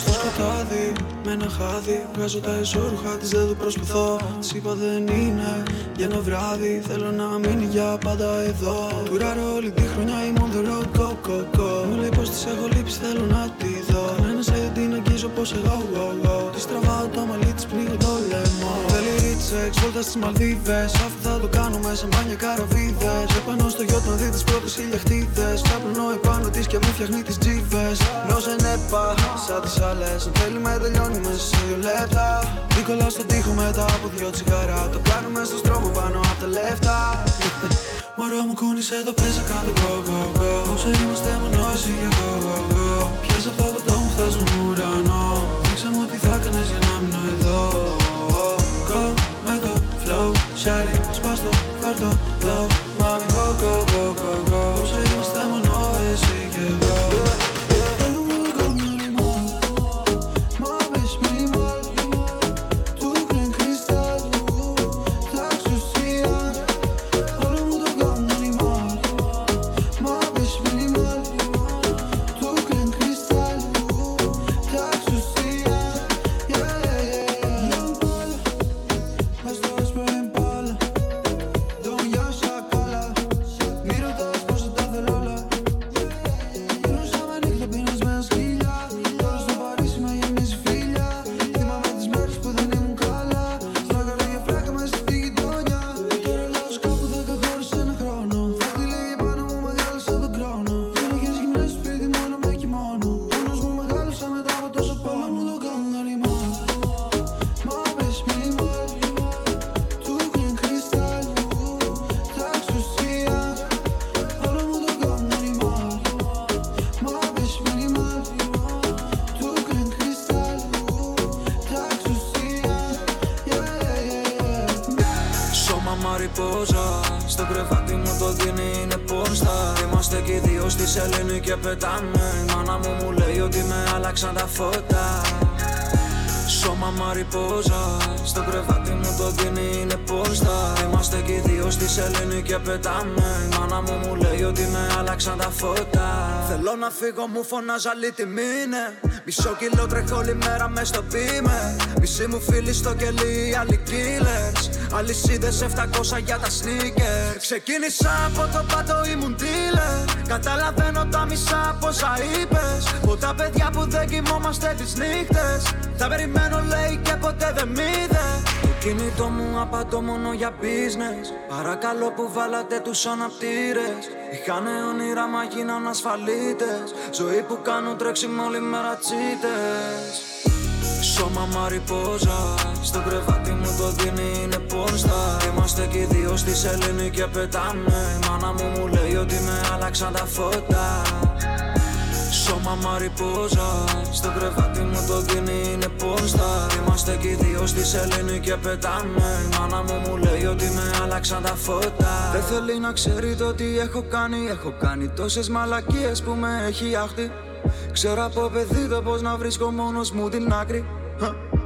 Στο σκοτάδι, με ένα χάδι. Βγάζω τα ισόρουχα της, δεν το προσπαθώ. Της είπα δεν είναι για ένα βράδυ. Θέλω να μείνει για πάντα εδώ. Τουράρω όλη τη χρονιά, είμαι on the road, go, go, go. Μου λέει πως της έχω λείψει, θέλω να τη δω. Κανένας δεν την αγγίζω πως εγώ, wow, wow. Της τραβάω το μαλλί, της πνίγω το λαιμό. Θέλει ρίτσεξ, βόλτα στις Μαλδίβες. Αυτό θα το κάνουμε σαν μπάνια καραβίδες. Επάνω στο γιότ να δει τις πρώτες χιλιαχτίδες. Ξαπλωνώ επάνω της και μου φτιαχνεί τις τζίβες. Νόζεν έπα, σαν τις άλλες. Αν θέλει με τελειώνει μέσα σε 2 λεπτά. Νίκολα στον τοίχο μετά από 2 τσιγάρα. Το κάνουμε στο στρώμα πάνω απ' τα λεφτά. Μωρό μου κούνησε το πέσα κάτω, go, go, go. Όσο είμαστε μόνο εσύ και εγώ, go, go. Πιάσα απ' το ποτό μου φτάσουν ουρανό. Δείξε μου τι θα κάνεις για να μείνω εδώ. Go, με το flow, shawty. Σπάς το χαρτό, low. Mami, go, go, go, go, go. Όσο είμαστε μόνο εσύ και εγώ. Να φύγω μου φωνάζα λίτη μήνε. Μισό κιλό τρέχω όλη μέρα μες στο πίμε. Μισή μου φίλη στο κελί, οι άλλοι killers. Αλυσίδες 700 για τα sneakers. Ξεκίνησα από το πάτο, ήμουν dealer. Καταλαβαίνω τα μισά από όσα είπες. Που τα παιδιά που δεν κοιμόμαστε τις νύχτες. Θα περιμένω λέει και ποτέ δεν μ' είδε. Κινητό μου απατώ μόνο για business. Παρακαλώ που βάλατε τους αναπτήρες. Είχανε όνειρα μα γίναν ασφαλίτες. Ζωή που κάνουν τρέξιμο όλη μέρα τσίτες. Σώμα μαριπόζα, στο κρεβάτι μου το δίνει είναι πόρστα. Είμαστε κι οι δύο στη σελήνη και πετάμε. Η μάνα μου μου λέει ότι με άλλαξαν τα φώτα. Σώμα μαριπόζα, στο κρεβάτι μου το δίνει είναι πόρστα. Είμαστε κι οι δύο Φεύγω στη σελήνη και πετάμε. Η μάνα μου μου λέει ότι με άλλαξαν τα φώτα. Δεν θέλει να ξέρει το τι έχω κάνει. Έχω κάνει τόσες μαλακίες που με έχει άχτη. Ξέρω από παιδί το πως να βρίσκω μόνος μου την άκρη.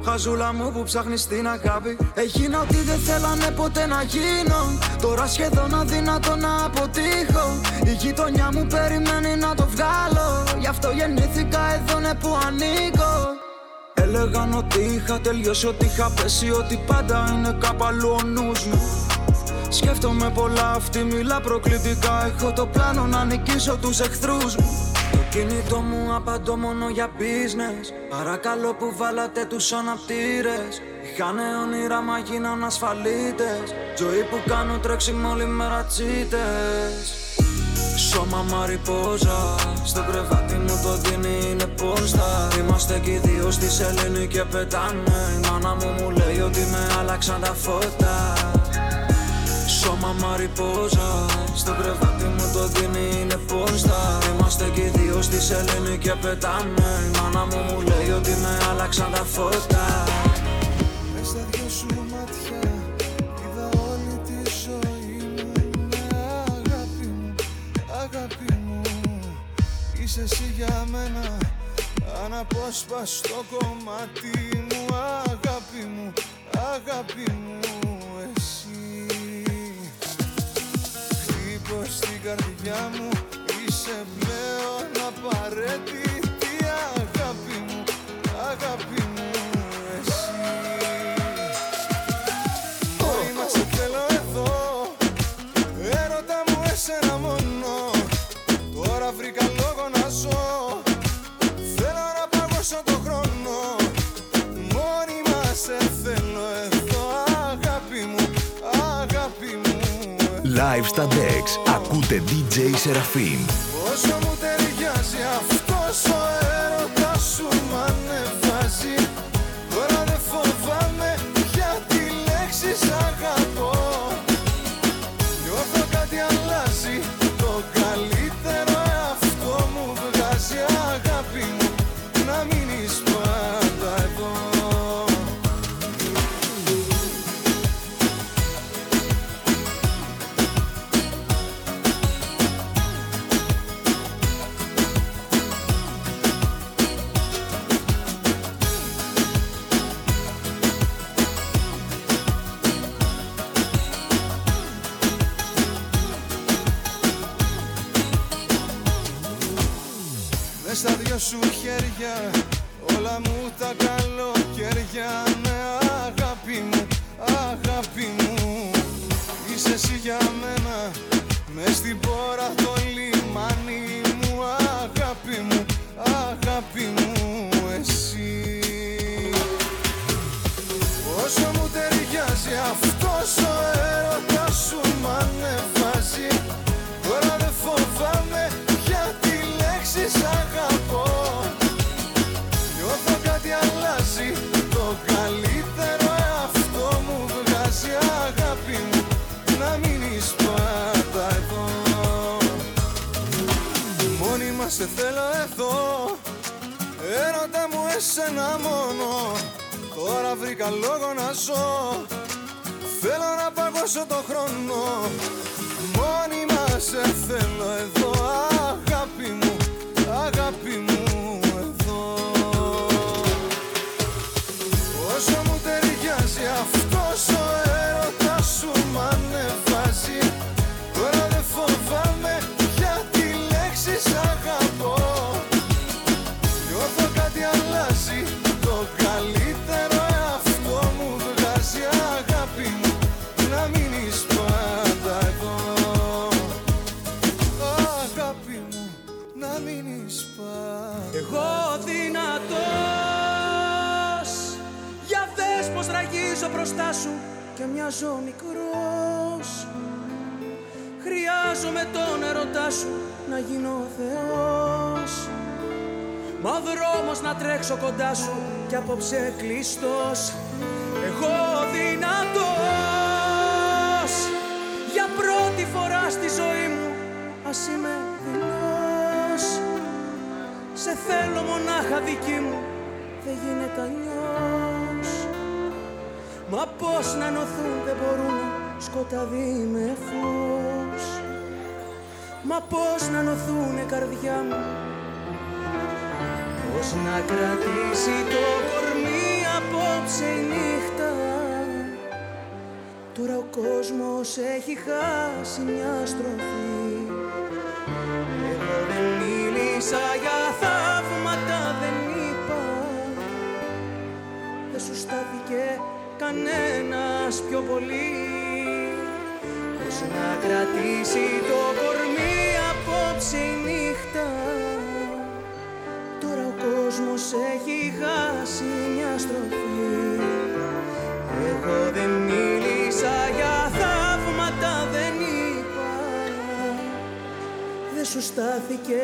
Χαζούλα μου που ψάχνεις την αγάπη. Έγινα ότι δεν θέλανε ποτέ να γίνω. Τώρα σχεδόν αδύνατο να αποτύχω. Η γειτονιά μου περιμένει να το βγάλω. Γι' αυτό γεννήθηκα εδώ ναι που ανήκω. Έλεγαν ότι είχα τελειώσει, ότι είχα πέσει, ότι πάντα είναι κάπου αλλού ο νους μου. Σκέφτομαι πολλά, αυτή μιλά προκλητικά. Έχω το πλάνο να νικήσω τους εχθρούς μου. Το κινητό μου απαντώ μόνο για business. Παρακαλώ που βάλατε τους αναπτήρες. Είχαν όνειρα μα γίναν ασφαλίτες. Ζωή που κάνω τρέξιμο όλη μέρα τσίτες. Σώμα μαριπόζα, στο κρεβάτι μου το δίνει είναι πόστα. Είμαστε κι οι δύο στη σελήνη και πετάνε. Η μάνα μου μου λέει ότι με άλλαξαν τα φώτα. Σώμα μαριπόζα, στο κρεβάτι μου το δίνει είναι πόστα. Είμαστε κι οι δύο στη σελήνη και πετάνε. Η μάνα μου μου λέει ότι με άλλαξαν τα φώτα. Μες στα δυο σου μάτια είδα όλη τη ζωή μου. Αγάπη μου, αγάπη μου, είσαι εσύ για μένα αναπόσπαστο κομμάτι μου. Αγάπη μου, αγάπη μου, εσύ χτύπω στην καρδιά μου. Είσαι πλέον απαραίτητη, αγάπη μου, αγάπη μου. Live στα Dex, ακούτε DJ Σεραφίμ. Όσο μου ταιριάζει αυτός ο έρωτας σου μ' ανεβάζει. Τώρα δεν φοβάμαι πια τη λέξη σ' αγαπώ. Νιώθω κάτι αλλάζει, το καλύτερο εαυτό μου βγάζει. Αγάπη μου, να μείνεις πάντα εδώ. Στα δυο σου χέρια όλα μου τα καλοκαίρια. Ναι, αγάπη μου, αγάπη μου, είσαι εσύ για μένα. Μες στην πόρα το λιμάνι μου. Αγάπη μου, αγάπη μου, εσύ. Όσο μου ταιριάζει αυτός ο έρωτας σου μ' ανεβάζει. Τώρα δεν φοβάμαι σ' αγαπώ. Νιώθω κάτι αλλάζει, το καλύτερο εαυτό μου βγάζει. Αγάπη μου, να μείνεις πάντα εδώ. Μόνοι μας σε θέλω εδώ. Έρωτα μου εσένα μόνο. Τώρα βρήκα λόγο να ζω. Θέλω να παγώσω το χρόνο. Μόνοι μας σε θέλω εδώ. Αγάπη μου, αγάπη μου, εδώ. Όσο μου ταιριάζει αυτός ο έρωτας σου μ' ανεβάζει. Τώρα δεν φοβάμαι για τη λέξη σ' αγαπώ. Νιώθω κάτι αλλάζει, το καλύτερο εαυτό μου βγάζει. Αγάπη μου, να μείνεις πάντα εδώ. Αγάπη μου, να μείνεις πάντα. Εγώ δυνατός, για δες πως ραγίζω μπροστά σου και μοιάζω μικρός. Χρειάζομαι τον ερωτά σου να γίνω θεός. Μα ο δρόμος να τρέξω κοντά σου κι απόψε κλειστός. Εγώ δυνατός, για πρώτη φορά στη ζωή μου ας είμαι δυνατός. Σε θέλω μονάχα δική μου, δεν γίνεται αλλιώς. Μα πώς να ενωθούν δεν μπορούν, σκοτάδι με φως. Μα πώς να ενωθούνε καρδιά μου, πώς να κρατήσει το κορμί απόψε η νύχτα. Τώρα ο κόσμος έχει χάσει μια στροφή. Εγώ δεν μίλησα για θαύματα, δεν είπα. Δεν σου στάθηκε κανένας πιο πολύ. Πώς να κρατήσει το κορμί απόψε η νύχτα. Τώρα ο κόσμος έχει χάσει μια στροφή. Εγώ δεν μίλησα για θαύματα, δεν είπα. Δεν σου στάθηκε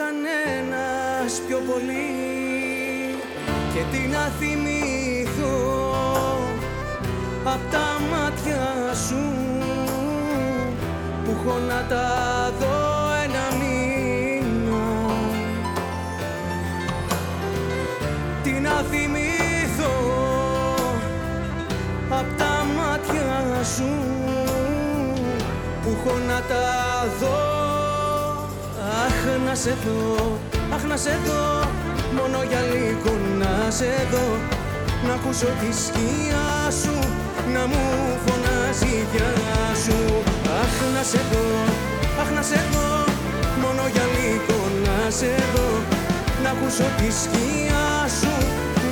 κανένας πιο πολύ. Και τι να θυμηθώ απ' τα μάτια σου που έχω να τα δω ένα μήνα. Τι να θυμηθώ απ' τα μάτια σου που έχω να τα δω. Αχ να σε δω, αχ να σε δω, μόνο για λίγο να σε δω. Να ακούσω τη σκιά σου, να μου φωνάζει η γυαλιά σου. Αχ να σε δω, αχ να σε δω, μόνο για λίγο να σε δω. Να ακούσω τη σκιά σου,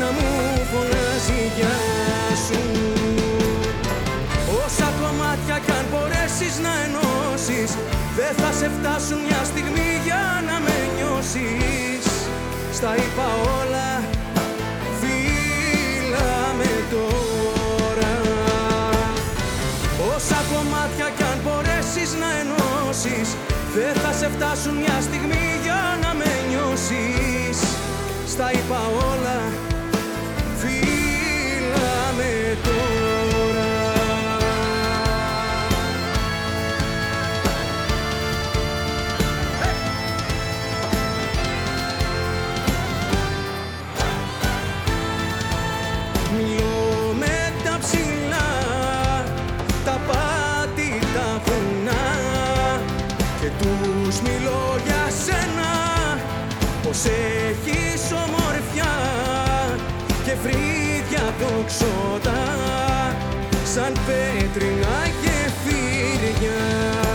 να μου φωνάζει η γυαλιά σου. Όσα κομμάτια κι αν μπορέσεις να ενώσεις, δεν θα σε φτάσουν μια στιγμή για να με νιώσεις. Στα είπα όλα, φύλαμε τώρα. Όσα κομμάτια κι αν μπορέσεις να ενώσεις, δεν θα σε φτάσουν μια στιγμή για να με νιώσεις. Στα είπα όλα, φύλαμε τώρα. Τους μιλώ για σένα, πως έχεις ομορφιά και φρύδια δοξωτά σαν πέτρινα γεφύρια.